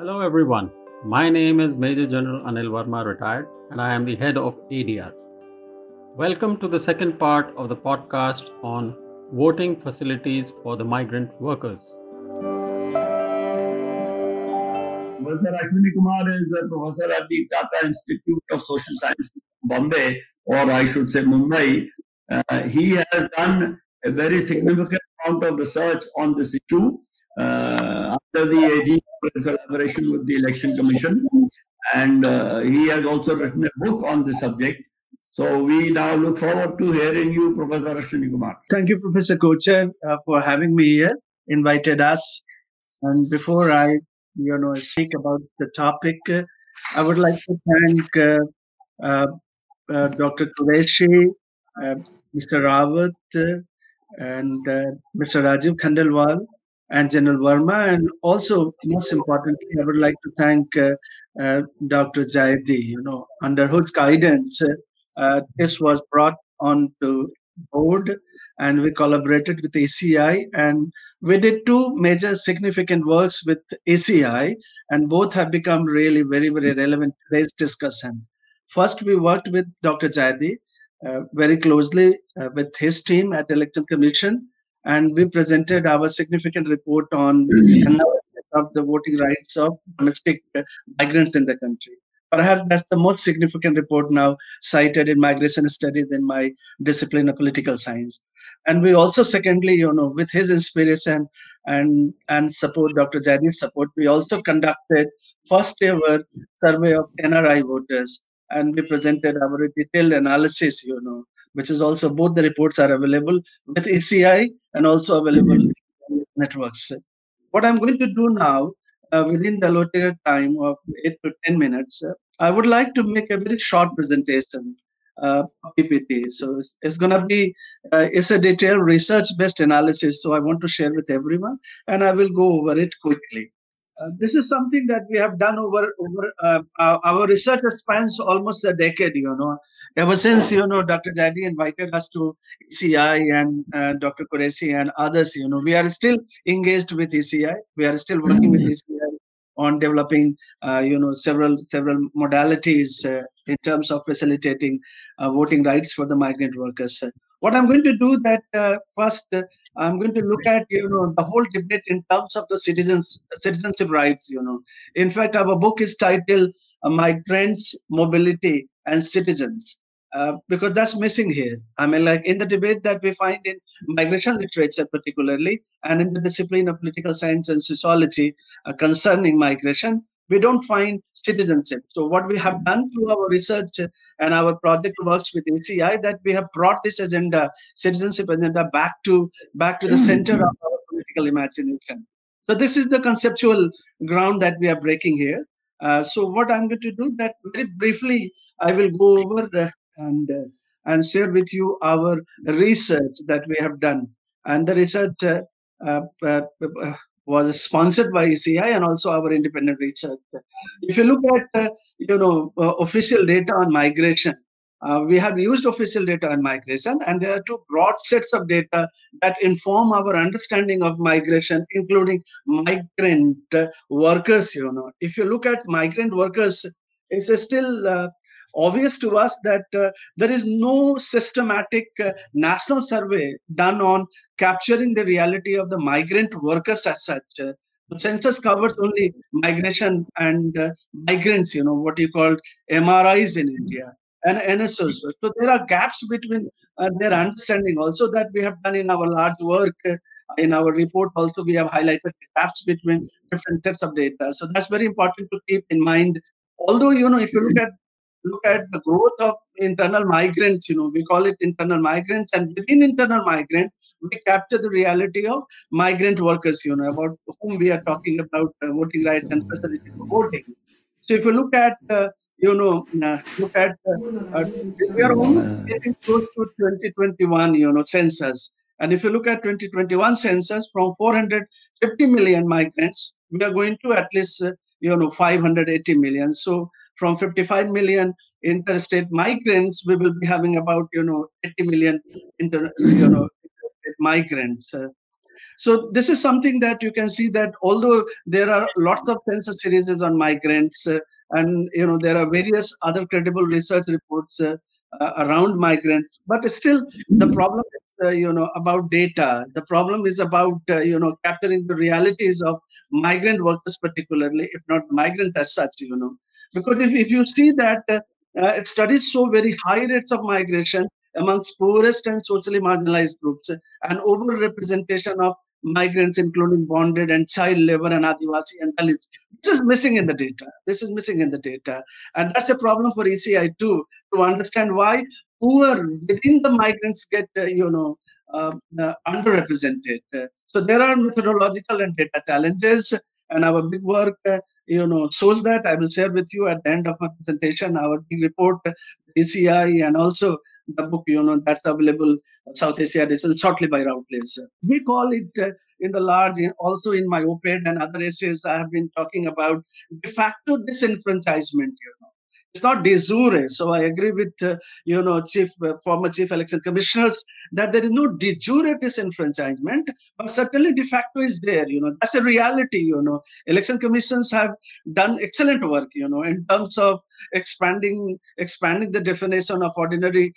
Hello everyone, my name is Major General Anil Verma, retired, and I am the head of ADR. Welcome to the second part of the podcast on voting facilities for the migrant workers. Professor Ashwini Kumar is a professor at the Tata Institute of Social Sciences, Bombay, or I should say Mumbai. He has done a very significant amount of research on this issue after the AD collaboration with the Election Commission, and he has also written a book on the subject. So we now look forward to hearing you, Professor Ashwini Kumar. Thank you, Professor Kochan, for having me here, invited us. And before I speak about the topic, I would like to thank Dr. Quraishi, Mr. Rawat, and Mr. Rajiv Khandelwal, and General Verma, and also, most importantly, I would like to thank Dr. Jayadi, under whose guidance this was brought on to board, and we collaborated with ACI, and we did two major significant works with ACI, and both have become really very, very relevant to today's discussion. First, we worked with Dr. Zaidi very closely with his team at Election Commission, and we presented our significant report on analysis of the voting rights of domestic migrants in the country. Perhaps that's the most significant report now cited in migration studies in my discipline of political science. And we also, secondly, with his inspiration and support, Dr. Jayadi's support, we also conducted first ever survey of NRI voters, and we presented our detailed analysis, which is also, both the reports are available with ACI and also available in networks. What I'm going to do now, within the allotted time of 8 to 10 minutes, I would like to make a very short presentation. PPT. So it's going to be it's a detailed research-based analysis. So I want to share with everyone, and I will go over it quickly. This is something that we have done over our research spans almost a decade. Ever since Dr. Zaidi invited us to ECI and Dr. Quraishi and others. We are still engaged with ECI. We are still working with ECI on developing, several modalities in terms of facilitating voting rights for the migrant workers. What I'm going to do that first, I'm going to look at, the whole debate in terms of the citizenship rights, In fact, our book is titled Migrants, Mobility and Citizens, because that's missing here. I mean, like in the debate that we find in migration literature particularly, and in the discipline of political science and sociology concerning migration, we don't find citizenship. So what we have done through our research and our project works with ACI, that we have brought this agenda, citizenship agenda, back to the center of our political imagination. So this is the conceptual ground that we are breaking here. So what I'm going to do that very briefly, I will go over and share with you our research that we have done. And the research was sponsored by ECI and also our independent research. If you look at, official data on migration, we have used official data on migration, and there are two broad sets of data that inform our understanding of migration, including migrant workers. If you look at migrant workers, it's still obvious to us that there is no systematic national survey done on capturing the reality of the migrant workers as such. The census covers only migration and migrants, what you call MRIs in India and NSOs. So there are gaps between their understanding also that we have done in our large work. In our report also, we have highlighted gaps between different sets of data. So that's very important to keep in mind. Although, if you look at the growth of internal migrants, we call it internal migrants, and within internal migrant, we capture the reality of migrant workers, about whom we are talking about voting rights and facilities for voting. So if you look at, we are almost getting close to 2021, census. And if you look at 2021 census, from 450 million migrants, we are going to at least, 580 million. So from 55 million interstate migrants, we will be having about 80 million interstate migrants. So this is something that you can see that although there are lots of census series on migrants and there are various other credible research reports around migrants, but still the problem is about data. The problem is about capturing the realities of migrant workers, particularly, if not migrant as such, because if you see that it studies show very high rates of migration amongst poorest and socially marginalized groups, and overrepresentation of migrants, including bonded and child labor and Adivasi and Dalits. This is missing in the data. And that's a problem for ECI too, to understand why poor within the migrants get, underrepresented. So there are methodological and data challenges, and our big work, shows that. I will share with you at the end of my presentation, our big report, ECI, and also the book, that's available, South Asia Edition, shortly by Routledge. We call it in the large, also in my op-ed and other essays, I have been talking about de facto disenfranchisement. It's not de jure. So I agree with, former Chief Election Commissioners that there is no de jure disenfranchisement, but certainly de facto is there. That's a reality. Election Commissions have done excellent work, in terms of expanding the definition of ordinary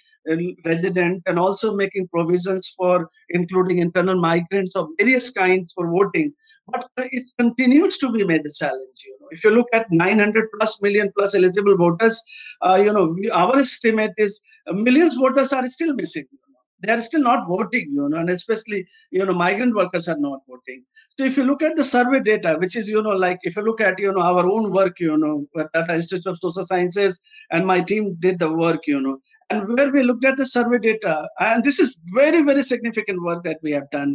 resident, and also making provisions for including internal migrants of various kinds for voting. But it continues to be a major challenge. If you look at 900+ million eligible voters, our estimate is millions of voters are still missing. They are still not voting, and especially, migrant workers are not voting. So if you look at the survey data, which is, like if you look at, our own work, Tata Institute of Social Sciences, and my team did the work, and where we looked at the survey data, and this is very, very significant work that we have done,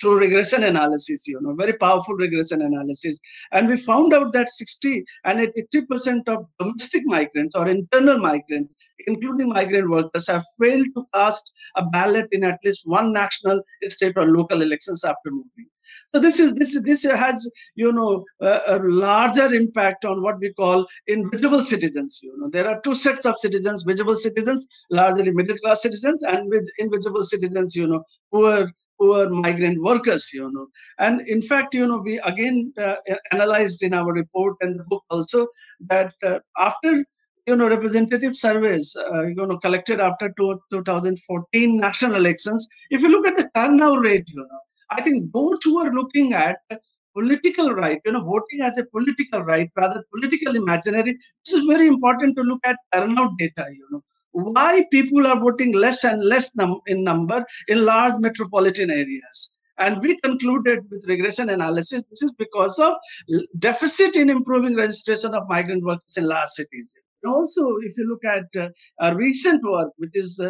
through regression analysis, very powerful regression analysis. And we found out that 60% and 80% of domestic migrants or internal migrants, including migrant workers, have failed to cast a ballot in at least one national, state, or local elections after moving. So this has a larger impact on what we call invisible citizens. There are two sets of citizens: visible citizens, largely middle class citizens, and with invisible citizens, poor migrant workers. And in fact, we again analyzed in our report and the book also that after representative surveys collected after 2014 national elections, if you look at the turnout rate, I think those who are looking at political right, voting as a political right, rather political imaginary, this is very important to look at turnout data, why people are voting less and less in number in large metropolitan areas. And we concluded with regression analysis, this is because of deficit in improving registration of migrant workers in large cities. And also, if you look at a recent work, which is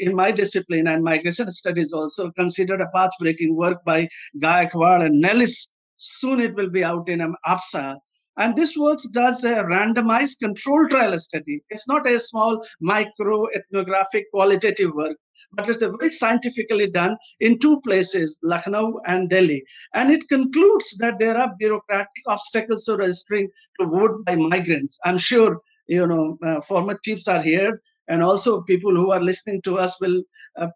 in my discipline and migration studies, also considered a path-breaking work by Gayakwad and Nellis. Soon it will be out in AFSA. And this work does a randomized control trial study. It's not a small micro-ethnographic qualitative work, but it's very scientifically done in two places, Lucknow and Delhi. And it concludes that there are bureaucratic obstacles to registering to vote by migrants. I'm sure, former chiefs are here, and also people who are listening to us will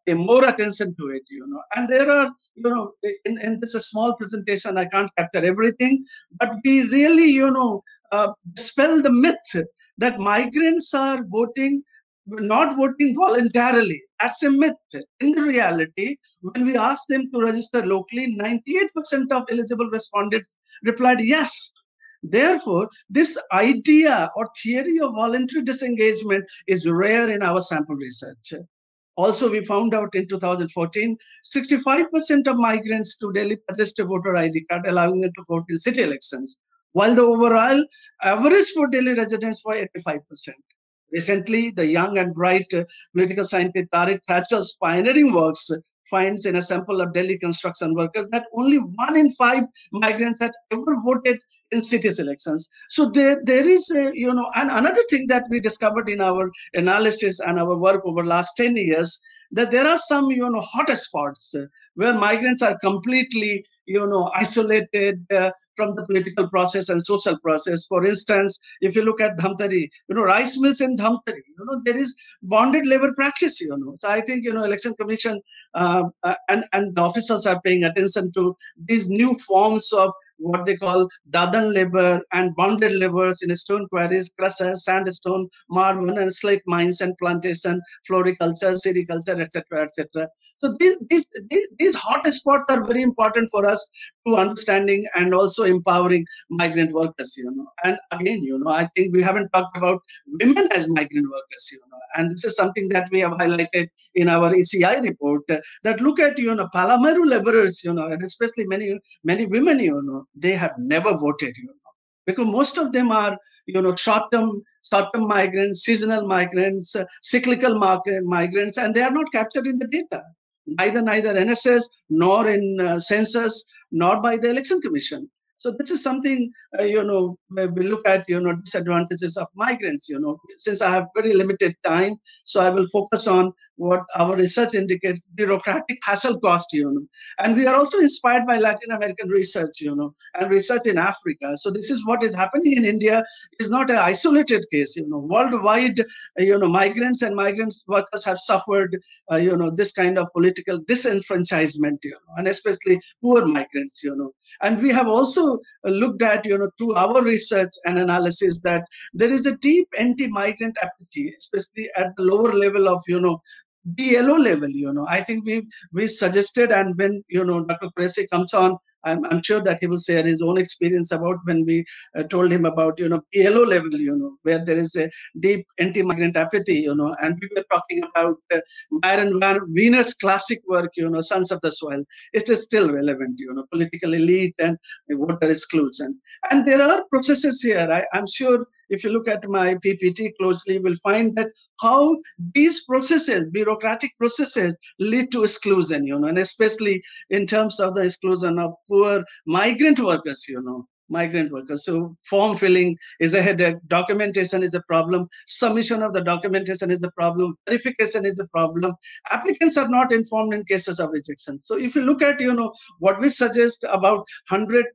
pay more attention to it, And there are, in this small presentation, I can't capture everything, but we really, dispel the myth that migrants are not voting voluntarily. That's a myth. In the reality, when we asked them to register locally, 98% of eligible respondents replied yes. Therefore, this idea or theory of voluntary disengagement is rare in our sample research. Also, we found out in 2014, 65% of migrants to Delhi possessed a voter ID card, allowing them to vote in city elections, while the overall average for Delhi residents was 85%. Recently, the young and bright political scientist Adi Thachil's pioneering works finds in a sample of Delhi construction workers that only 1 in 5 migrants had ever voted in city elections. So there is, and another thing that we discovered in our analysis and our work over the last 10 years, that there are some, hot spots where migrants are completely, isolated from the political process and social process. For instance, if you look at Dhamtari, rice mills in Dhamtari, there is bonded labor practice, So I think, Election Commission and the officials are paying attention to these new forms of what they call dadan labor and bonded labors in stone quarries, crushers, sandstone, marble and slate mines and plantation, floriculture, sericulture, etc., etc. So these hot spots are very important for us to understanding and also empowering migrant workers, you know. And again, you know, I think we haven't talked about women as migrant workers, you know. And this is something that we have highlighted in our ECI report, that look at, you know, Palamaru laborers, you know, and especially many women, you know, they have never voted, you know, because most of them are, you know, short-term migrants, seasonal migrants, cyclical migrants, and they are not captured in the data. Neither NSS, nor in census, nor by the Election Commission. So this is something, you know, we look at, you know, disadvantages of migrants, you know. Since I have very limited time, so I will focus on what our research indicates, bureaucratic hassle cost, you know. And we are also inspired by Latin American research, you know, and research in Africa. So this is what is happening in India is not an isolated case, you know. Worldwide, you know, migrants and migrant workers have suffered, you know, this kind of political disenfranchisement, you know, and especially poor migrants, you know. And we have also looked at, you know, through our research and analysis that there is a deep anti-migrant apathy, especially at the lower level of, you know, BLO level, you know. I think we suggested, and when, you know, Dr. Quraishi comes on, I'm sure that he will share his own experience about when we told him about, you know, PLO level, you know, where there is a deep anti-migrant apathy, you know, and we were talking about Myron Wiener's classic work, you know, Sons of the Soil. It is still relevant, you know, political elite and voter exclusion. And there are processes here. I'm sure if you look at my PPT closely, you will find that how these processes, bureaucratic processes, lead to exclusion, you know, and especially in terms of the exclusion of poor migrant workers, you know, migrant workers. So form filling is a headache, documentation is a problem, submission of the documentation is a problem, verification is a problem, applicants are not informed in cases of rejection. So if you look at, you know, what we suggest about 100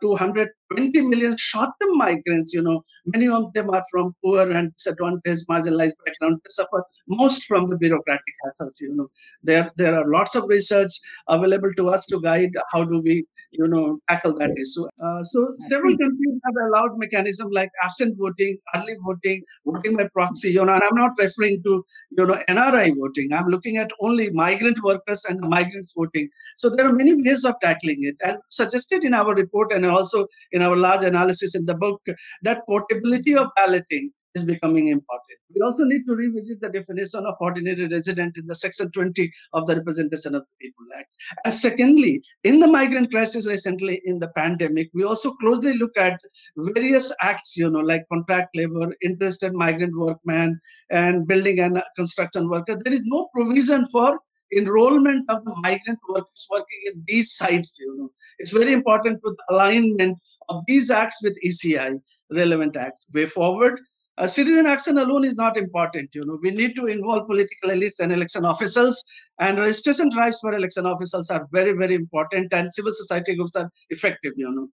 to 120 million short-term migrants, you know, many of them are from poor and disadvantaged, marginalized backgrounds. They suffer most from the bureaucratic hassles, you know. There are lots of research available to us to guide how do we, you know, tackle that issue. So several countries have allowed mechanism like absent voting, early voting, voting by proxy, you know, and I'm not referring to, you know, NRI voting. I'm looking at only migrant workers and the migrants voting. So there are many ways of tackling it, and suggested in our report and also in our large analysis in the book that portability of balloting is becoming important. We also need to revisit the definition of ordinary resident in the Section 20 of the Representation of the People Act. And secondly, in the migrant crisis recently in the pandemic, we also closely look at various acts, you know, like contract labor, interested migrant workman, and building and construction worker. There is no provision for enrollment of the migrant workers working in these sites, you know. It's very important for the alignment of these acts with ECI, relevant acts. Way forward, citizen action alone is not important, you know. We need to involve political elites and election officials, and registration drives for election officials are very, very important, and civil society groups are effective, you know.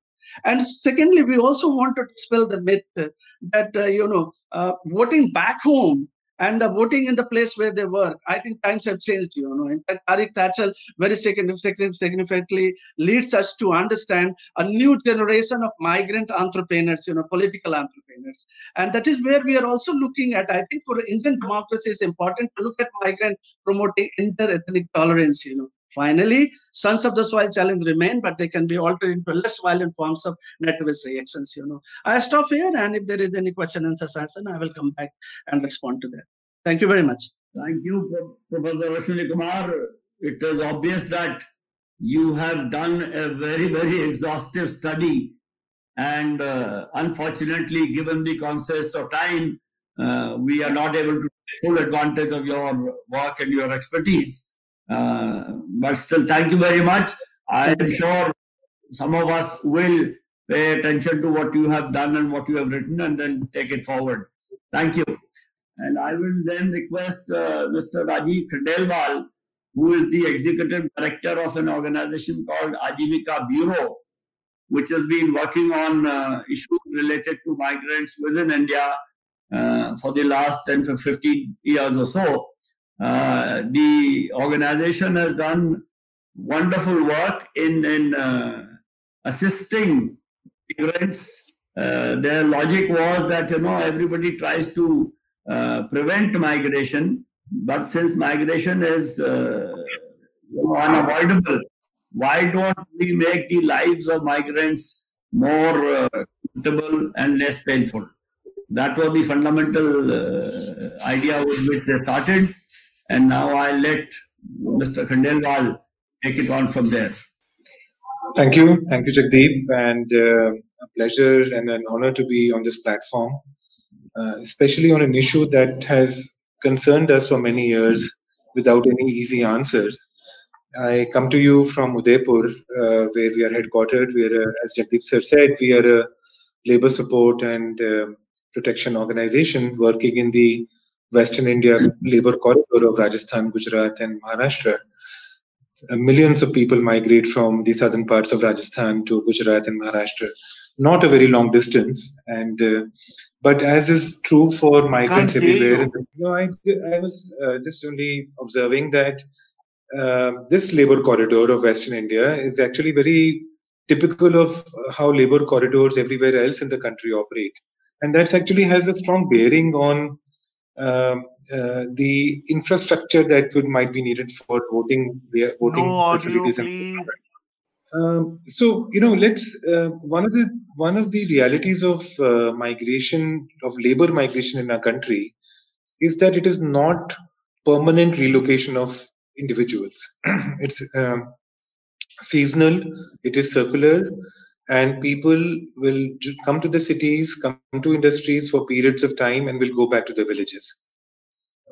And secondly, we also want to dispel the myth that, you know, voting back home and the voting in the place where they work, I think times have changed, you know. In fact, Adi Thachil very significantly leads us to understand a new generation of migrant entrepreneurs, you know, political entrepreneurs. And that is where we are also looking at, I think for Indian democracy, it's important to look at migrant promoting inter-ethnic tolerance, you know. Finally, Sons of the Soil challenge remain, but they can be altered into less violent forms of nativist reactions, you know. I stop here, and if there is any question and session, I will come back and respond to that. Thank you very much. Thank you, Professor Ashwini Kumar. It is obvious that you have done a very, very exhaustive study, and unfortunately, given the constraints of time, we are not able to take full advantage of your work and your expertise. But still, thank you very much. I am sure some of us will pay attention to what you have done and what you have written and then take it forward. Thank you. And I will then request Mr. Rajiv Khandelwal, who is the Executive Director of an organization called Aajeevika Bureau, which has been working on issues related to migrants within India for the last 10 to 15 years or so. The organization has done wonderful work in assisting migrants. Their logic was that, you know, everybody tries to prevent migration, but since migration is unavoidable, why don't we make the lives of migrants more comfortable and less painful? That was the fundamental idea with which they started, and now I let Mr. Khandelwal take it on from there. Thank you, Jagdeep, and a pleasure and an honor to be on this platform, especially on an issue that has concerned us for many years without any easy answers. I come to you from Udaipur, where we are headquartered. We are, as Jagdeep sir said, we are a labor support and protection organization working in the Western India labor corridor of Rajasthan, Gujarat, and Maharashtra. Millions of people migrate from the southern parts of Rajasthan to Gujarat and Maharashtra. Not a very long distance, and but as is true for migrants everywhere. No, I was just only observing that this labor corridor of Western India is actually very typical of how labor corridors everywhere else in the country operate, and that actually has a strong bearing on the infrastructure that might be needed for voting facilities. So you know, let's one of the realities of migration, of labor migration in our country, is that it is not permanent relocation of individuals. It's seasonal. It is circular, and people will come to the cities, come to industries for periods of time, and will go back to the villages.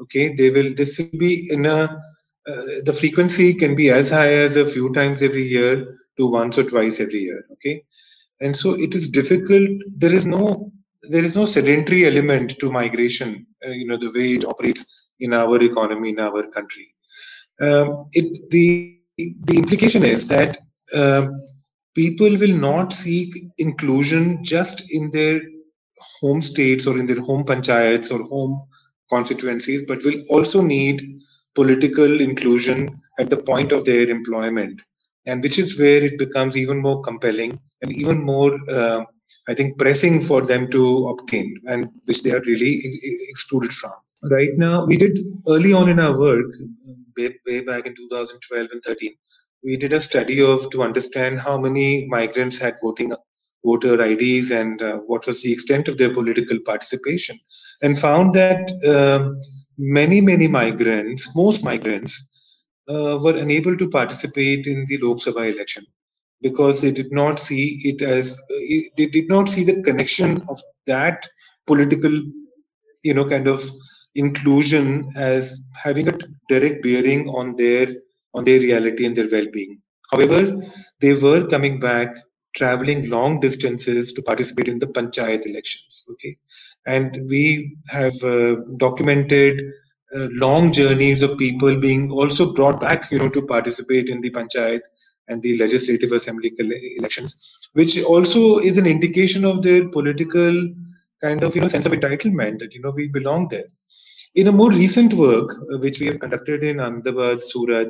Okay, they will. This will be in a. The frequency can be as high as a few times every year to once or twice every year. Okay, and so it is difficult. There is no sedentary element to migration. You know, the way it operates in our economy, in our country. The implication is that people will not seek inclusion just in their home states or in their home panchayats or home constituencies, but will also need political inclusion at the point of their employment, and which is where it becomes even more compelling and even more, I think, pressing for them to obtain, and which they are really excluded from. Right now, we did early on in our work, way back in 2012 and 13, we did a study to understand how many migrants had voter IDs and what was the extent of their political participation, and found that most migrants, were unable to participate in the Lok Sabha election because they did not see it as they did not see the connection of that political, you know, kind of inclusion as having a direct bearing on their reality and their well-being. However, they were coming back, traveling long distances to participate in the panchayat elections. Okay, and we have documented long journeys of people being also brought back, you know, to participate in the panchayat and the legislative assembly elections, which also is an indication of their political kind of, you know, sense of entitlement that, you know, we belong there. In a more recent work, which we have conducted in Ahmedabad, Surat,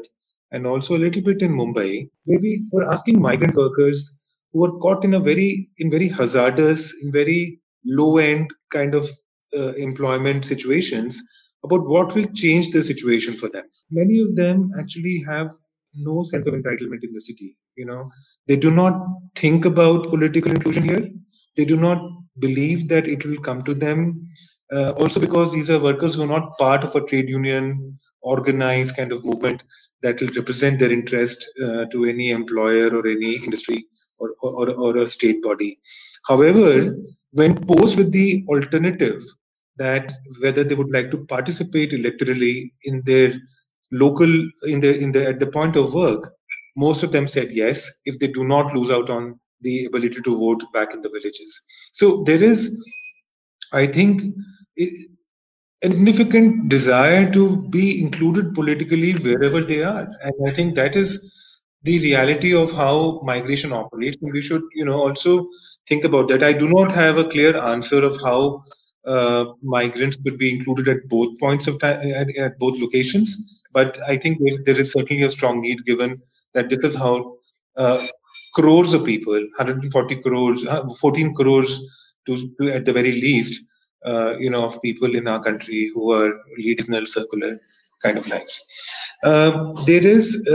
and also a little bit in Mumbai, where we were asking migrant workers who were caught in very hazardous, in very low-end kind of employment situations about what will change the situation for them. Many of them actually have no sense of entitlement in the city. You know, they do not think about political inclusion here. They do not believe that it will come to them. Also because these are workers who are not part of a trade union, organized kind of movement that will represent their interest to any employer or any industry or a state body. However, when posed with the alternative that whether they would like to participate electorally in their local, at the point of work, most of them said yes, if they do not lose out on the ability to vote back in the villages. So there is, I think, a significant desire to be included politically wherever they are, and I think that is the reality of how migration operates. And we should, you know, also think about that. I do not have a clear answer of how migrants could be included at both points of time, at both locations. But I think there is certainly a strong need, given that this is how crores of people, 140 crores, 14 crores to at the very least, of people in our country who are leading circular kind of lives. There is,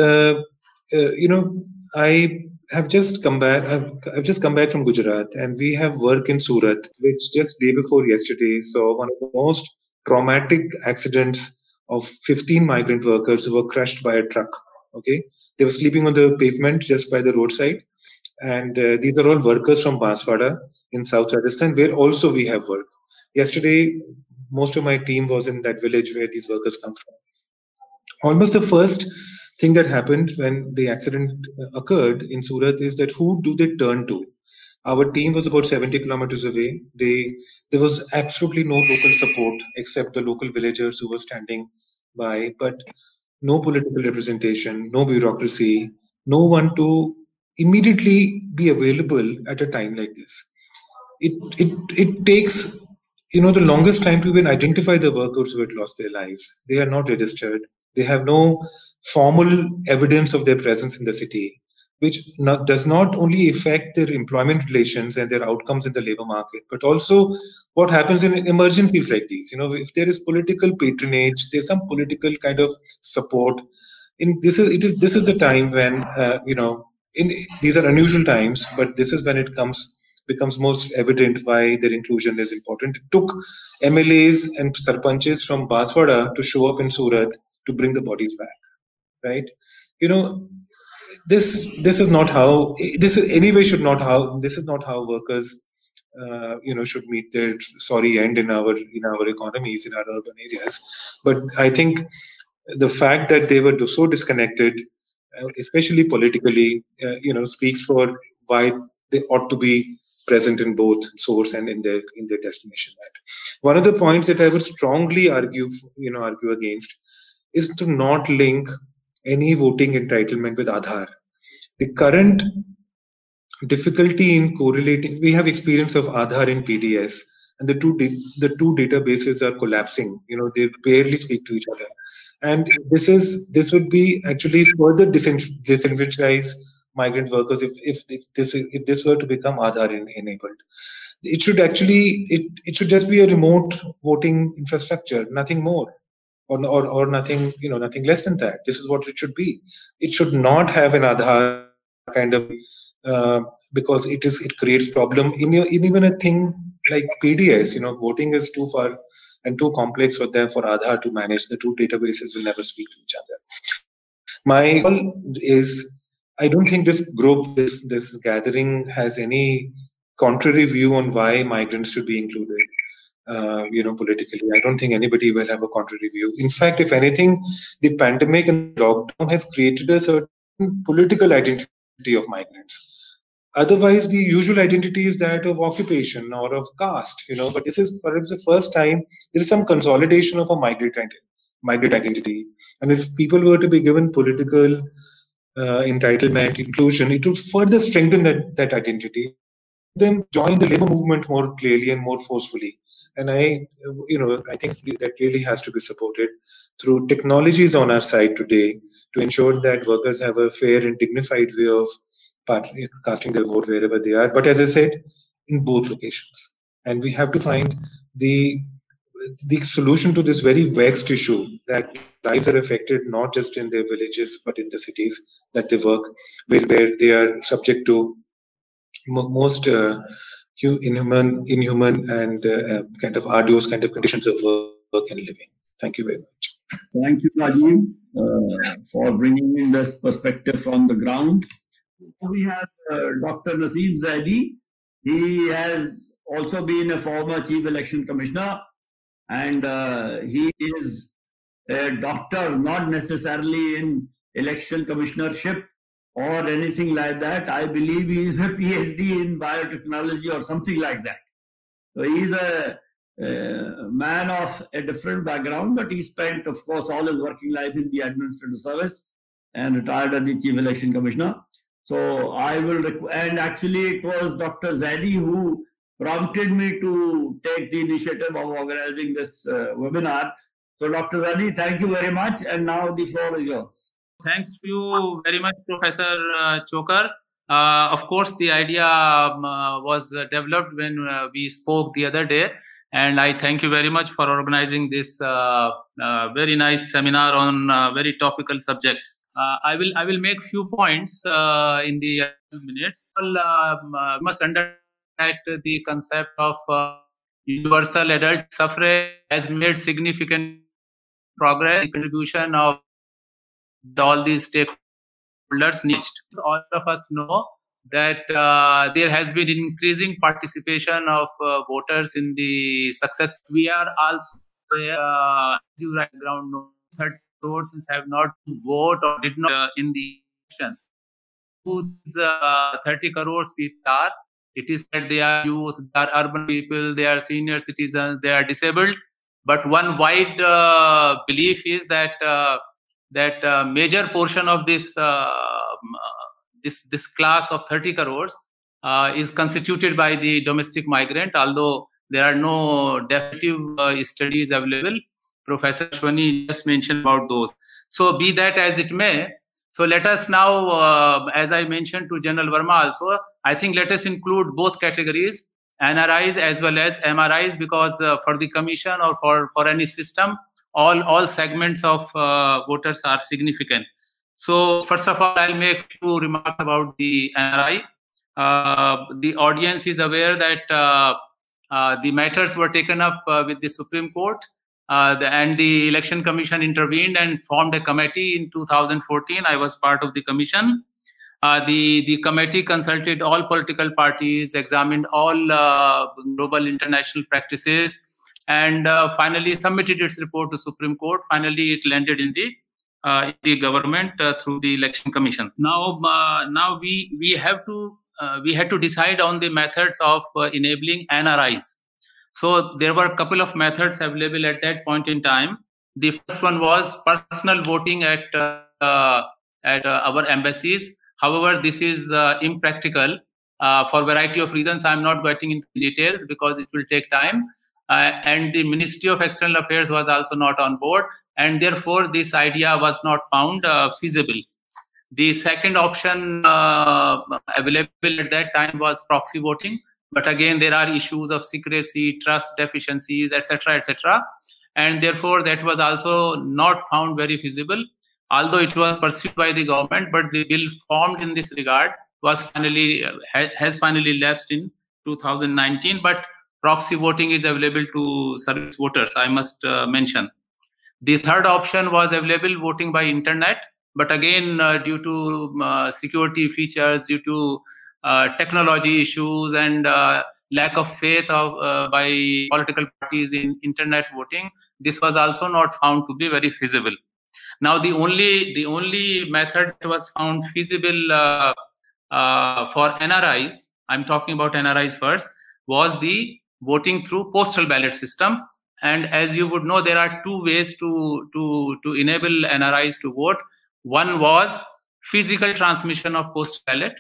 I've just come back from Gujarat, and we have work in Surat, which just day before yesterday saw one of the most traumatic accidents of 15 migrant workers who were crushed by a truck. Okay, they were sleeping on the pavement just by the roadside, and these are all workers from Banswara in South Rajasthan, where also we have work. Yesterday, most of my team was in that village where these workers come from. Almost the first thing that happened when the accident occurred in Surat is that who do they turn to? Our team was about 70 kilometers away. There was absolutely no local support except the local villagers who were standing by, but no political representation, no bureaucracy, no one to immediately be available at a time like this. It takes, the longest time to even identify the workers who had lost their lives. They are not registered. They have no formal evidence of their presence in the city, which does not only affect their employment relations and their outcomes in the labor market, but also what happens in emergencies like these. If there is political patronage, there's some political kind of support. This is the time when these are unusual times, but this is when it becomes most evident why their inclusion is important. It took MLAs and sarpanches from Banswara to show up in Surat to bring the bodies back, right? This is not how workers, should meet their sorry end in our economies, in our urban areas. But I think the fact that they were so disconnected, especially politically, speaks for why they ought to be present in both source and in their destination. One of the points that I would strongly argue against is to not link any voting entitlement with Aadhaar. The current difficulty in correlating, we have experience of Aadhaar in PDS, and the two databases are collapsing. They barely speak to each other, and this would be actually further disenfranchise migrant workers if this were to become Aadhaar enabled. It should actually it should just be a remote voting infrastructure, nothing more. Or nothing, nothing less than that. This is what it should be. It should not have an Aadhaar kind of, because it creates problem in even a thing like PDS. Voting is too far and too complex for them for Aadhaar to manage. The two databases will never speak to each other. My goal is, I don't think this group, this gathering has any contrary view on why migrants should be included. Politically, I don't think anybody will have a contrary view. In fact, if anything, the pandemic and lockdown has created a certain political identity of migrants. Otherwise, the usual identity is that of occupation or of caste, but this is perhaps the first time there is some consolidation of a migrant identity. And if people were to be given political entitlement, inclusion, it would further strengthen that identity, then join the labor movement more clearly and more forcefully. And I think that really has to be supported through technologies on our side today to ensure that workers have a fair and dignified way of casting their vote wherever they are. But as I said, in both locations, and we have to find the solution to this very vexed issue that lives are affected not just in their villages but in the cities that they work, where they are subject to most. Inhuman and kind of arduous kind of conditions of work and living. Thank you very much. Thank you, Rajiv, for bringing in this perspective from the ground. We have Dr. Zaidi Zaidi. He has also been a former Chief Election Commissioner, and he is a doctor, not necessarily in election commissionership or anything like that. I believe he is a PhD in biotechnology or something like that. So he is a man of a different background, but he spent, of course, all his working life in the administrative service and retired as the Chief Election Commissioner. So I will, and actually it was Dr. Zaidi who prompted me to take the initiative of organizing this webinar. So, Dr. Zaidi, thank you very much. And now the floor is yours. Thanks to you very much, Professor Chokar. Of course, the idea was developed when we spoke the other day. And I thank you very much for organizing this very nice seminar on very topical subjects. I will make few points in the minutes. Well, must understand that the concept of universal adult suffrage has made significant progress in contribution of all these stakeholders. All of us know that there has been increasing participation of voters in the success. We are also you right ground 30 crores have not vote or did not in the election. Who 30 crores people are? It is that they are youth, they are urban people, they are senior citizens, they are disabled. But one wide belief is that major portion of this. This class of 30 crores is constituted by the domestic migrant, although there are no definitive studies available. Professor Ashwini just mentioned about those. So be that as it may, so let us now, as I mentioned to General Verma also, I think let us include both categories, NRIs as well as MRIs, because for the commission or for any system, all segments of voters are significant. So first of all, I'll make few remarks about the NRI. The audience is aware that the matters were taken up with the Supreme Court, and the Election Commission intervened and formed a committee in 2014. I was part of the commission. The committee consulted all political parties, examined all global international practices, and finally submitted its report to Supreme Court. Finally, it landed in the government through the Election Commission. Now, we had to decide on the methods of enabling NRIs. So there were a couple of methods available at that point in time. The first one was personal voting at our embassies. However, this is impractical for a variety of reasons. I'm not getting into details because it will take time. And the Ministry of External Affairs was also not on board. And therefore, this idea was not found feasible. The second option available at that time was proxy voting. But again, there are issues of secrecy, trust deficiencies, etc., etc. And therefore, that was also not found very feasible, although it was pursued by the government. But the bill formed in this regard was finally has finally lapsed in 2019. But proxy voting is available to service voters, I must mention. The third option was available voting by internet, but again, due to security features, due to technology issues and lack of faith by political parties in internet voting, this was also not found to be very feasible. Now, the only method that was found feasible for NRIs, I'm talking about NRIs first, was the voting through postal ballot system. And as you would know, there are two ways to enable NRIs to vote. One was physical transmission of postal ballot.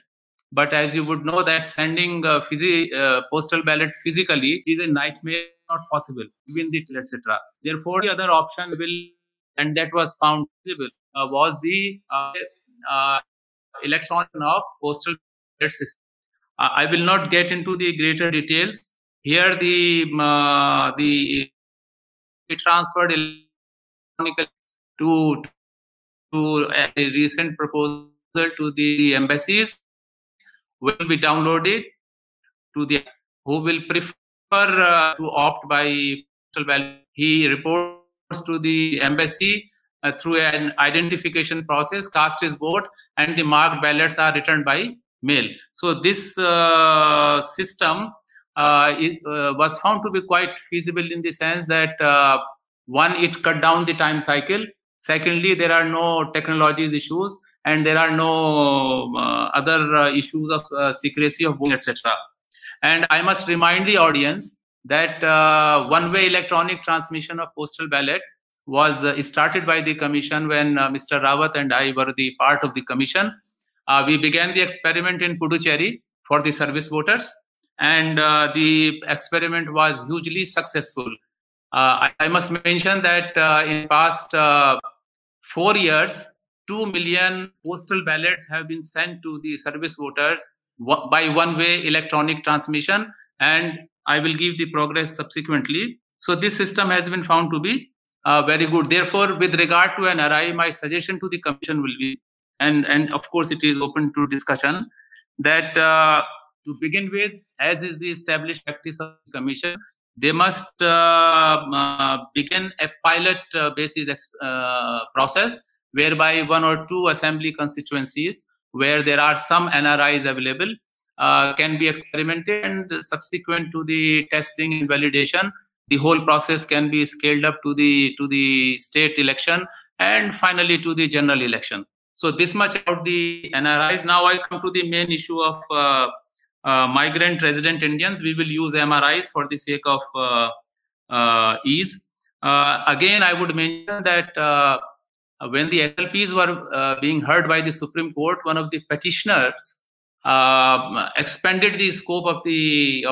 But as you would know, that sending postal ballot physically is a nightmare, not possible, even the etc. Therefore, the other option and that was found feasible was the electronic of postal ballot system. I will not get into the greater details here. We transferred electronically to a recent proposal to the embassies, will be downloaded to the who will prefer to opt by postal ballot. He reports to the embassy through an identification process, casts his vote, and the marked ballots are returned by mail. So this system was found to be quite feasible in the sense that one, it cut down the time cycle. Secondly, there are no technologies issues, and there are no other issues of secrecy of voting, etc. And I must remind the audience that one-way electronic transmission of postal ballot was started by the commission when Mr. Rawat and I were the part of the commission. We began the experiment in Puducherry for the service voters. and the experiment was hugely successful. I must mention that in past 4 years, 2 million postal ballots have been sent to the service voters by one-way electronic transmission, and I will give the progress subsequently. So this system has been found to be very good. Therefore, with regard to NRI, my suggestion to the Commission will be, and of course it is open to discussion, that to begin with, as is the established practice of the Commission, they must begin a pilot basis process, whereby one or two assembly constituencies where there are some NRIs available can be experimented, and subsequent to the testing and validation, the whole process can be scaled up to the state election and finally to the general election. So this much about the NRIs. Now I come to the main issue of migrant resident Indians. We will use MRIs for the sake of ease. Again, I would mention that when the SLPs were being heard by the Supreme Court, one of the petitioners expanded the scope of the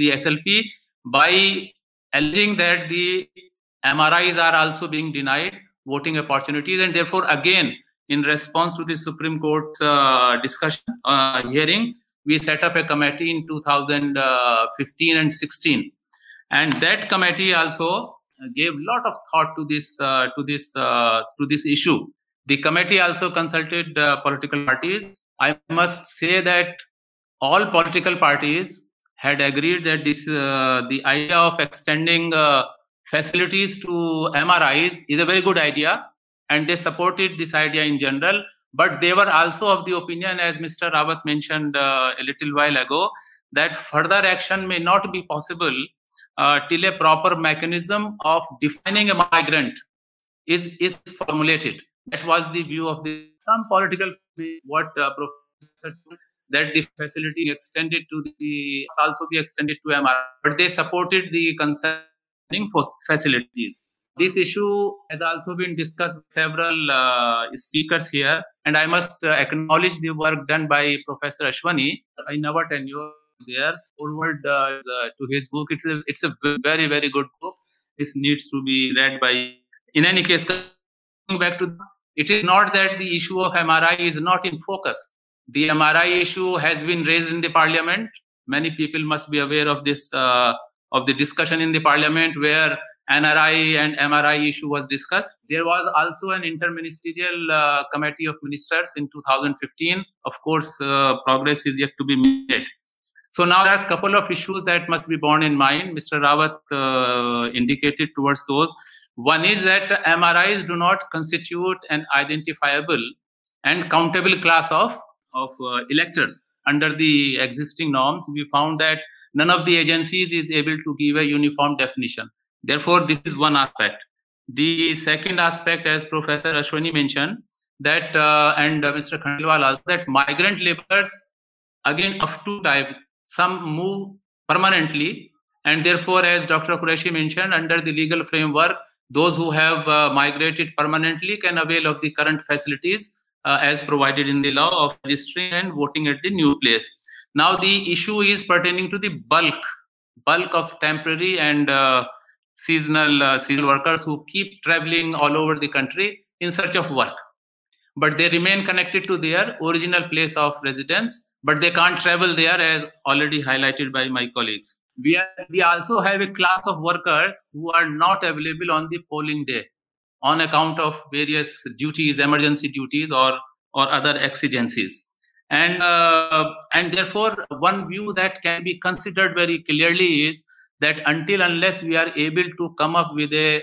SLP by alleging that the MRIs are also being denied voting opportunities, and therefore, again, in response to the Supreme Court's discussion hearing, we set up a committee in 2015 and 16, and that committee also gave a lot of thought to this to this issue. The committee also consulted political parties. I must say that all political parties had agreed that this the idea of extending facilities to MRIs is a very good idea, and they supported this idea in general. But they were also of the opinion, as Mr. Rawat mentioned a little while ago, that further action may not be possible till a proper mechanism of defining a migrant is formulated. That was the view of some political, what Professor told, that the facility extended to the also be extended to MRI, but they supported the concerning facilities. This issue has also been discussed by several speakers here, and I must acknowledge the work done by Professor Ashwini. In our tenure there, forward to his book. It's a very, very good book. This needs to be read by. In any case, coming back to, it is not that the issue of MRI is not in focus. The MRI issue has been raised in the Parliament. Many people must be aware of this of the discussion in the Parliament where NRI and MRI issue was discussed. There was also an interministerial committee of ministers in 2015. Of course, progress is yet to be made. So now there are a couple of issues that must be borne in mind. Mr. Rawat indicated towards those. One is that MRIs do not constitute an identifiable and countable class of electors. Under the existing norms, we found that none of the agencies is able to give a uniform definition. Therefore, this is one aspect. The second aspect, as Professor Ashwini mentioned, that and Mr. Khandelwal also, that migrant laborers, again, of two types. Some move permanently, and therefore, as Dr. Quraishi mentioned, under the legal framework, those who have migrated permanently can avail of the current facilities as provided in the law of registering and voting at the new place. Now, the issue is pertaining to the bulk of temporary and seasonal workers who keep traveling all over the country in search of work, but they remain connected to their original place of residence, but they can't travel there, as already highlighted by my colleagues. We also have a class of workers who are not available on the polling day on account of various duties, emergency duties, or other exigencies, and therefore one view that can be considered very clearly is that until unless we are able to come up with a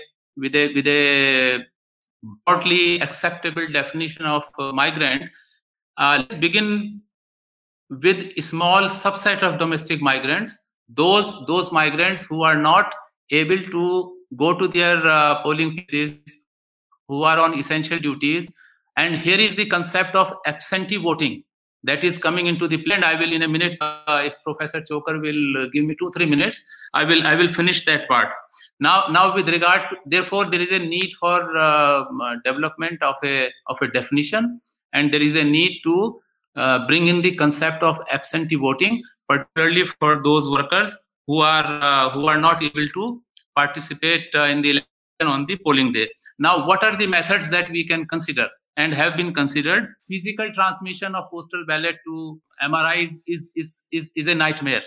broadly acceptable definition of migrant, let's begin with a small subset of domestic migrants, those migrants who are not able to go to their polling places, who are on essential duties. And here is the concept of absentee voting that is coming into the plan. I will in a minute, if Professor Chokar will give me 2-3 minutes, I will finish that part. Now with regard to, therefore there is a need for development of a definition, and there is a need to bring in the concept of absentee voting, particularly for those workers who are not able to participate in the election on the polling day. Now, what are the methods that we can consider and have been considered? Physical transmission of postal ballot to MRIs is a nightmare.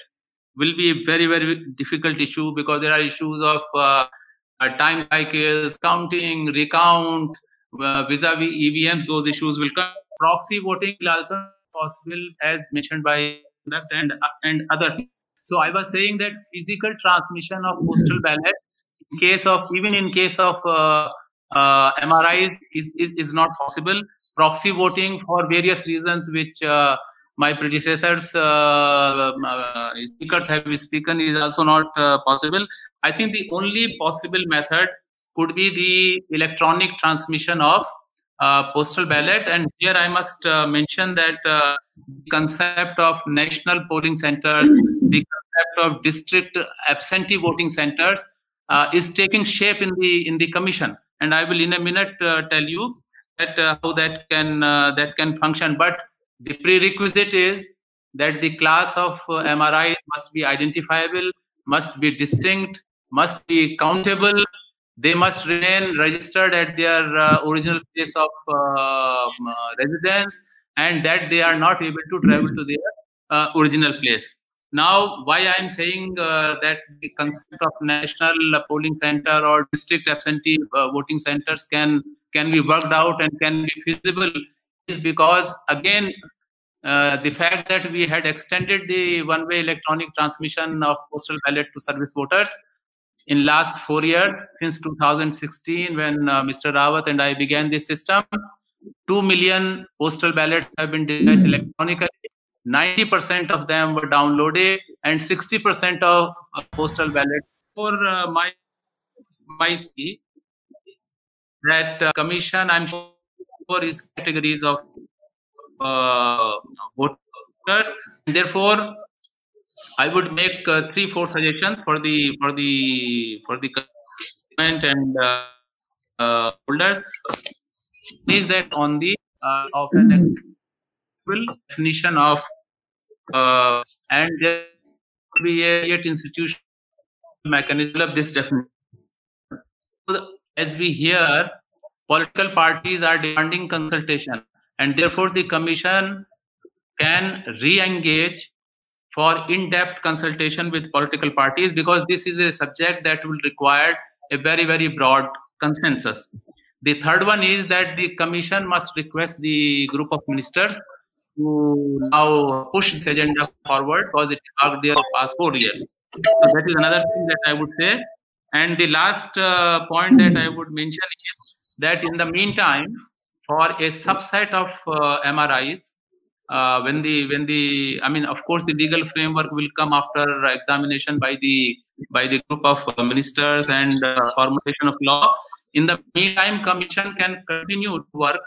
Will be a very, very difficult issue, because there are issues of time cycles, counting, recount, vis-a-vis EVMs. Those issues will come. Proxy voting will also be possible, as mentioned by and other. So I was saying that physical transmission of postal ballot, in case of MRIs, is not possible. Proxy voting, for various reasons which my predecessors speakers have spoken, is also not possible. I think the only possible method could be the electronic transmission of postal ballot, and here I must mention that the concept of national polling centers, the concept of district absentee voting centers is taking shape in the commission, and I will in a minute tell you that how that can function. But the prerequisite is that the class of MRI must be identifiable, must be distinct, must be countable. They must remain registered at their original place of residence, and that they are not able to travel to their original place. Now, why I am saying that the concept of national polling center or district absentee voting centers can be worked out and can be feasible is because, again, the fact that we had extended the one-way electronic transmission of postal ballot to service voters in last 4 years, since 2016, when Mr. Rawat and I began this system, 2 million postal ballots have been dispatched electronically. 90% of them were downloaded, and 60% of postal ballots. For my see that commission, I'm sure, for is categories of voters, and therefore I would make 3-4 suggestions for the government and holders. Is that on the of an acceptable definition of and there will be a institutional mechanism of this definition. As we hear, political parties are demanding consultation, and therefore the commission can re-engage for in-depth consultation with political parties, because this is a subject that will require a very, very broad consensus. The third one is that the commission must request the group of ministers to now push this agenda forward, because it worked there for the past 4 years. So that is another thing that I would say. And the last point that I would mention is that in the meantime, for a subset of MRIs, when the I mean, of course, the legal framework will come after examination by the group of ministers and formulation of law. In the meantime, commission can continue to work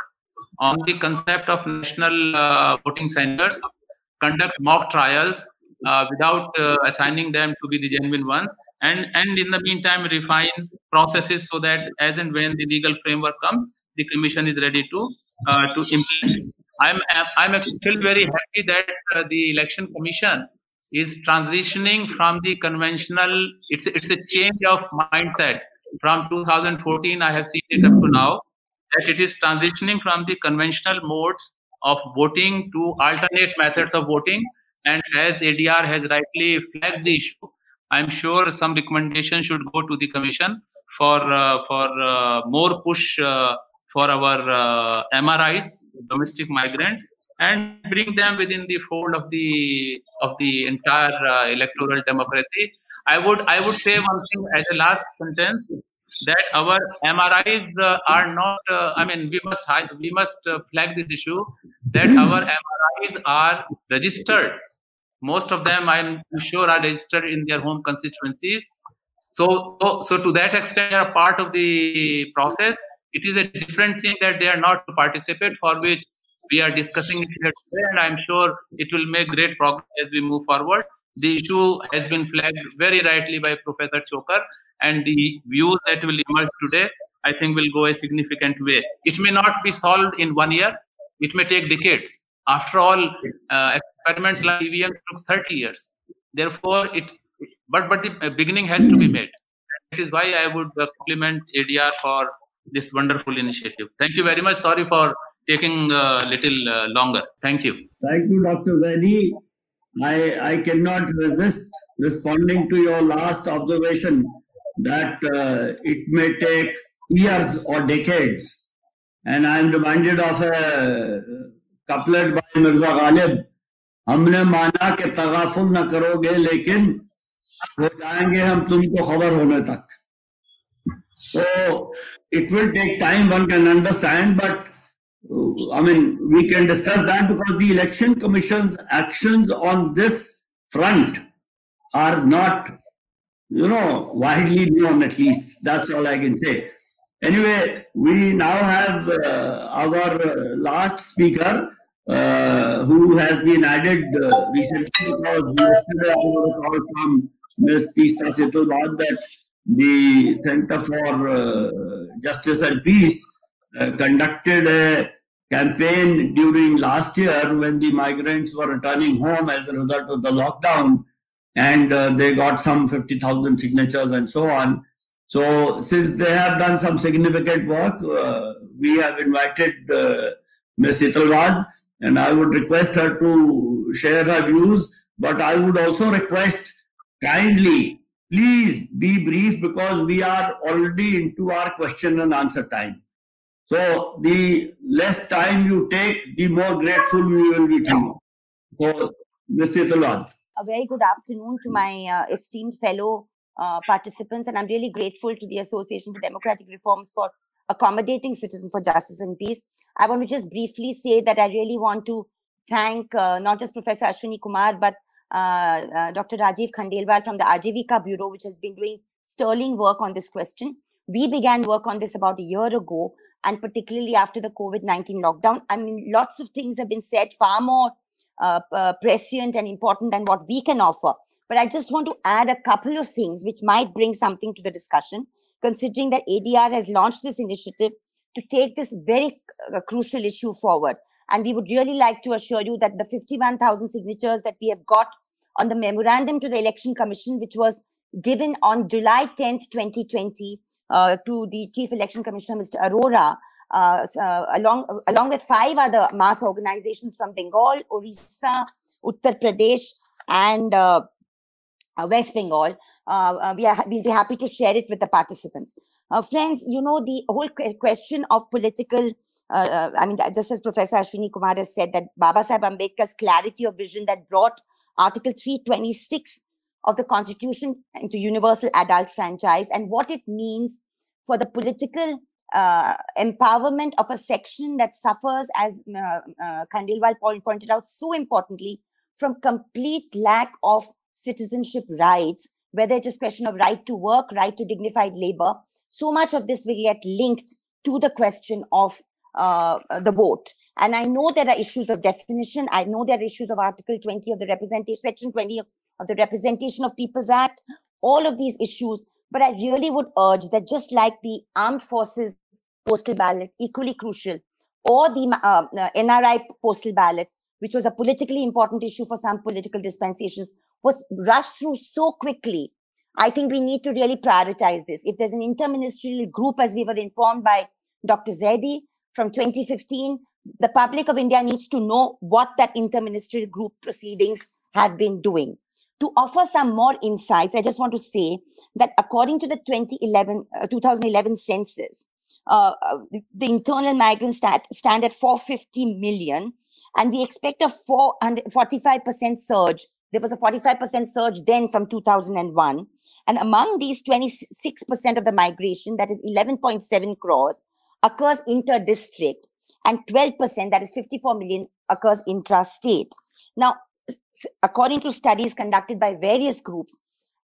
on the concept of national voting centers, conduct mock trials without assigning them to be the genuine ones, and in the meantime refine processes, so that as and when the legal framework comes, the commission is ready to implement. I'm still very happy that the Election Commission is transitioning from the conventional. It's a change of mindset from 2014. I have seen it up to now, that it is transitioning from the conventional modes of voting to alternate methods of voting. And as ADR has rightly flagged the issue, I'm sure some recommendation should go to the Commission for more push for our MRIs, domestic migrants, and bring them within the fold of the entire electoral democracy. I would say one thing as a last sentence, that our MRIs are not. I mean, we must flag this issue, that our MRIs are registered. Most of them, I'm sure, are registered in their home constituencies. So to that extent, they are part of the process. It is a different thing that they are not to participate, for which we are discussing it here today, and I'm sure it will make great progress as we move forward. The issue has been flagged very rightly by Professor Choker, and the views that will emerge today, I think, will go a significant way. It may not be solved in 1 year. It may take decades, After all, experiments like EVM took 30 years. Therefore, but the beginning has to be made. That is why I would compliment ADR for this wonderful initiative. Thank you very much. Sorry for taking a little longer. Thank you. Thank you, Dr. Zaidi. I cannot resist responding to your last observation that it may take years or decades. And I am reminded of a couplet by Mirza Ghalib. हमने माना कि तगाफुल न करोगे लेकिन हो जाएंगे हम तुमको खबर होने तक. So it will take time, one can understand, but I mean, we can discuss that because the Election Commission's actions on this front are not, you know, widely known, at least. That's all I can say. Anyway, we now have our last speaker who has been added recently because yesterday I got a call from Ms. Teesta Setalvad that the Center for Justice and Peace conducted a campaign during last year when the migrants were returning home as a result of the lockdown, and they got some 50,000 signatures and so on. So since they have done some significant work, we have invited Ms. Setalvad, and I would request her to share her views, but I would also request kindly, please be brief because we are already into our question and answer time. So the less time you take, the more grateful we will be to you. So, Ms. Setalvad. A very good afternoon to my esteemed fellow participants, and I'm really grateful to the Association for Democratic Reforms for accommodating Citizens for Justice and Peace. I want to just briefly say that I really want to thank not just Professor Ashwini Kumar, but Dr. Rajiv Khandelwal from the Aajeevika Bureau, which has been doing sterling work on this question. We began work on this about a year ago, and particularly after the COVID-19 lockdown. I mean, lots of things have been said, far more prescient and important than what we can offer. But I just want to add a couple of things which might bring something to the discussion, considering that ADR has launched this initiative to take this very crucial issue forward. And we would really like to assure you that the 51,000 signatures that we have got on the memorandum to the Election Commission, which was given on July 10th, 2020, to the Chief Election Commissioner, Mr. Arora, along with 5 other mass organizations from Bengal, Orissa, Uttar Pradesh, and West Bengal. We'll be happy to share it with the participants. Friends, you know, the whole question of political, I mean, just as Professor Ashwini Kumar has said, that Baba Saheb Ambedkar's clarity of vision that brought Article 326 of the Constitution into universal adult franchise, and what it means for the political empowerment of a section that suffers, as Khandelwal pointed out so importantly, from complete lack of citizenship rights, whether it is question of right to work, right to dignified labor. So much of this will get linked to the question of the vote. And I know there are issues of definition. I know there are issues of Article 20 of the Representation, Section 20 of the Representation of People's Act, all of these issues. But I really would urge that just like the Armed Forces postal ballot, equally crucial, or the NRI postal ballot, which was a politically important issue for some political dispensations, was rushed through so quickly. I think we need to really prioritize this. If there's an interministerial group, as we were informed by Dr. Zaidi from 2015, the public of India needs to know what that interministerial group proceedings have been doing. To offer some more insights, I just want to say that according to the 2011 census, the internal migrants stand at 450 million, and we expect a 45% surge. There was a 45% surge then from 2001. And among these, 26% of the migration, that is 11.7 crores, occurs inter-district, and 12%, that is 54 million, occurs intra-state. Now, according to studies conducted by various groups,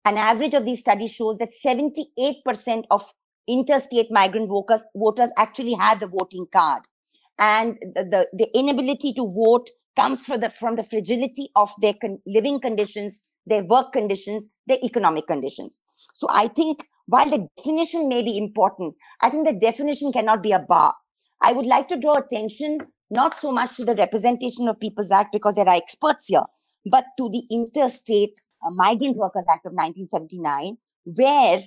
an average of these studies shows that 78% of interstate migrant voters actually have the voting card. And the inability to vote comes from the fragility of their living conditions, their work conditions, their economic conditions. So I think while the definition may be important, I think the definition cannot be a bar. I would like to draw attention not so much to the Representation of People's Act, because there are experts here, but to the Interstate Migrant Workers Act of 1979, where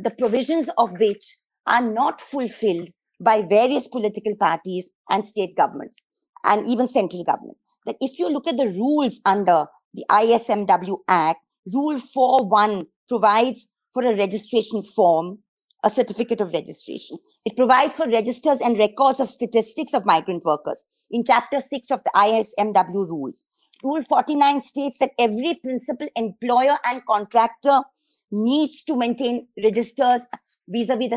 the provisions of which are not fulfilled by various political parties and state governments, and even central government. That if you look at the rules under the ISMW Act, Rule 4.1 provides for a registration form, a certificate of registration. It provides for registers and records of statistics of migrant workers in Chapter 6 of the ISMW rules. Rule 49 states that every principal employer and contractor needs to maintain registers vis-a-vis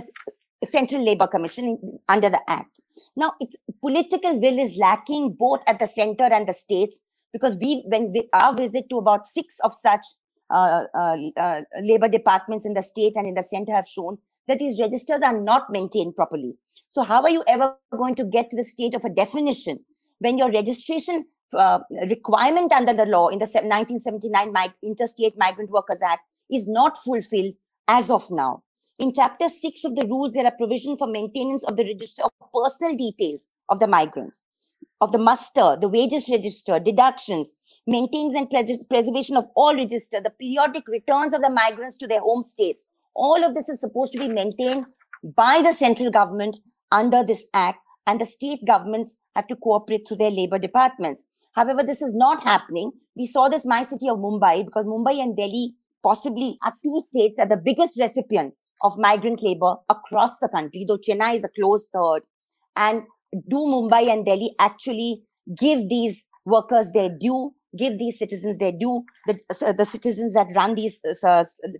the Central Labour Commission under the Act. Now, its political will is lacking both at the centre and the states, because our visit to about 6 of such labour departments in the state and in the centre have shown that these registers are not maintained properly. So how are you ever going to get to the state of a definition when your registration requirement under the law in the 1979 Interstate Migrant Workers Act is not fulfilled as of now? In Chapter 6 of the rules, there are provisions for maintenance of the register of personal details of the migrants, of the muster, the wages register, deductions, maintenance and preservation of all register, the periodic returns of the migrants to their home states. All of this is supposed to be maintained by the central government under this act, and the state governments have to cooperate through their labor departments. However, this is not happening. We saw this in my city of Mumbai, because Mumbai and Delhi possibly are two states that are the biggest recipients of migrant labor across the country, though Chennai is a close third. And do Mumbai and Delhi actually give these workers their due, give these citizens their due, the citizens that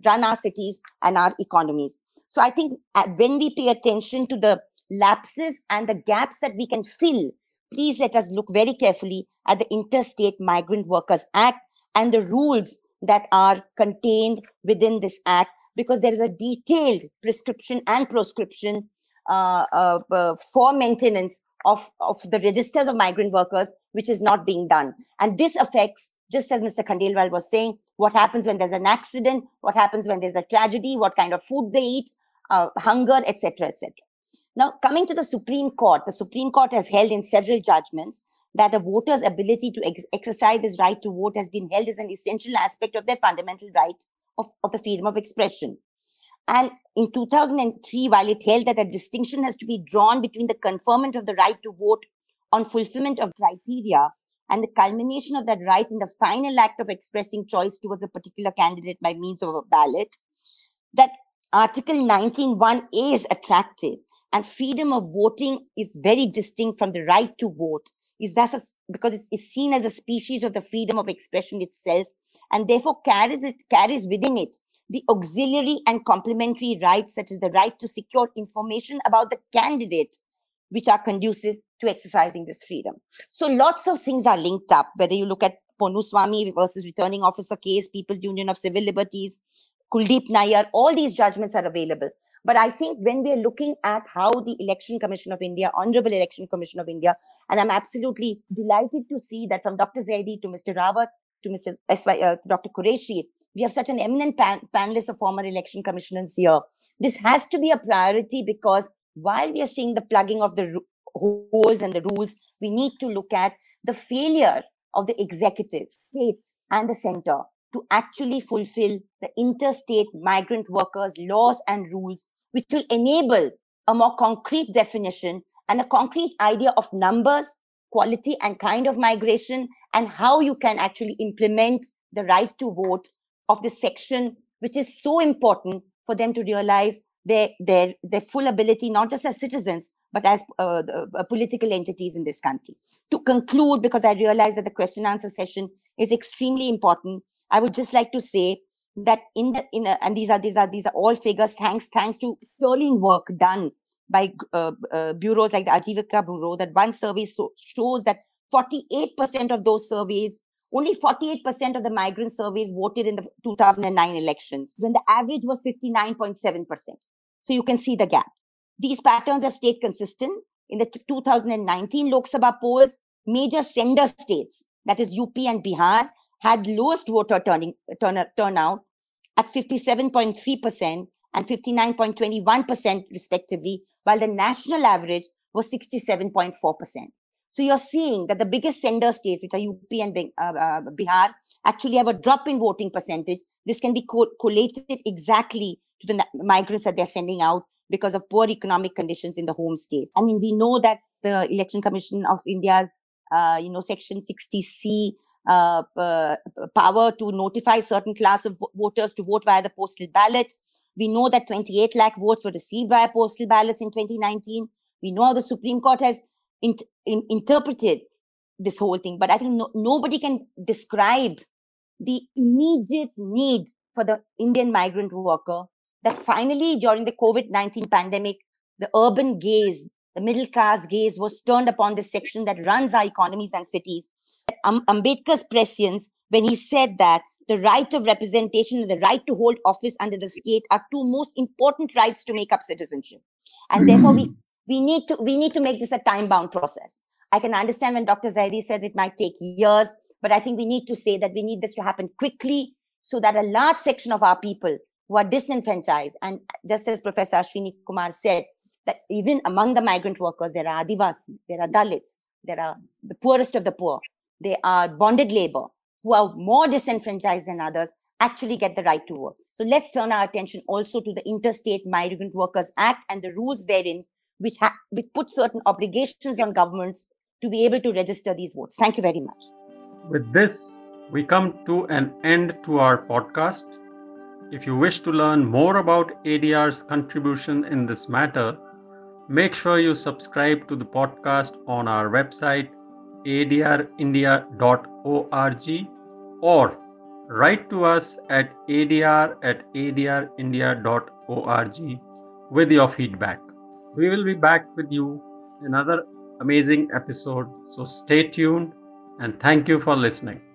run our cities and our economies? So I think when we pay attention to the lapses and the gaps that we can fill, please let us look very carefully at the Interstate Migrant Workers Act and the rules that are contained within this act, because there is a detailed prescription and proscription for maintenance of the registers of migrant workers, which is not being done. And this affects, just as Mr. Khandelwal was saying, what happens when there's an accident, what happens when there's a tragedy, what kind of food they eat, hunger, etc., etc. Now, coming to the Supreme Court has held in several judgments that a voter's ability to exercise his right to vote has been held as an essential aspect of their fundamental right of the freedom of expression. And in 2003, while it held that a distinction has to be drawn between the conferment of the right to vote on fulfillment of criteria and the culmination of that right in the final act of expressing choice towards a particular candidate by means of a ballot, that Article 19(1)(a) is attractive, and freedom of voting is very distinct from the right to vote, is thus because it's seen as a species of the freedom of expression itself, and therefore carries within it the auxiliary and complementary rights, such as the right to secure information about the candidate, which are conducive to exercising this freedom. So lots of things are linked up, whether you look at Ponuswamy versus Returning Officer case, People's Union of Civil Liberties, Kuldeep Nayyar, all these judgments are available. But I think when we're looking at how the Election Commission of India, Honorable Election Commission of India, and I'm absolutely delighted to see that from Dr. Zaidi to Mr. Rawat to Mr. Dr. Qureshi, we have such an eminent panelist of former election commissioners here. This has to be a priority, because while we are seeing the plugging of the holes and the rules, we need to look at the failure of the executive, states and the centre to actually fulfil the interstate migrant workers' laws and rules, which will enable a more concrete definition and a concrete idea of numbers, quality and kind of migration, and how you can actually implement the right to vote of this section, which is so important for them to realize their full ability, not just as citizens, but as political entities in this country. To conclude, because I realize that the question and answer session is extremely important, I would just like to say that and these are all figures, thanks to sterling work done by bureaus like the Aajeevika Bureau, that one survey shows that 48% of those surveys, only 48% of the migrant surveys voted in the 2009 elections, when the average was 59.7%. So you can see the gap. These patterns have stayed consistent. In the 2019 Lok Sabha polls, major sender states, that is UP and Bihar, had lowest voter turnout at 57.3% and 59.21% respectively, while the national average was 67.4%. So you're seeing that the biggest sender states, which are UP and Bihar, actually have a drop in voting percentage. This can be collated exactly to the migrants that they're sending out because of poor economic conditions in the home state. I mean, we know that the Election Commission of India's, Section 60C power to notify certain class of voters to vote via the postal ballot. We know that 28 lakh votes were received via postal ballots in 2019. We know how the Supreme Court has interpreted this whole thing. But I think nobody can describe the immediate need for the Indian migrant worker, that finally during the COVID-19 pandemic, the urban gaze, the middle class gaze was turned upon this section that runs our economies and cities. Ambedkar's prescience, when he said that the right of representation and the right to hold office under the state are two most important rights to make up citizenship. And therefore, we need to make this a time-bound process. I can understand when Dr. Zaidi said it might take years, but I think we need to say that we need this to happen quickly so that a large section of our people who are disenfranchised, and just as Professor Ashwini Kumar said, that even among the migrant workers, there are Adivasis, there are Dalits, there are the poorest of the poor, they are bonded labor, who are more disenfranchised than others, actually get the right to work. So let's turn our attention also to the Interstate Migrant Workers Act and the rules therein, which put certain obligations on governments to be able to register these votes. Thank you very much. With this, we come to an end to our podcast. If you wish to learn more about ADR's contribution in this matter, make sure you subscribe to the podcast on our website, adrindia.org, or write to us at adr@adrindia.org with your feedback. We will be back with you in another amazing episode, so stay tuned and thank you for listening.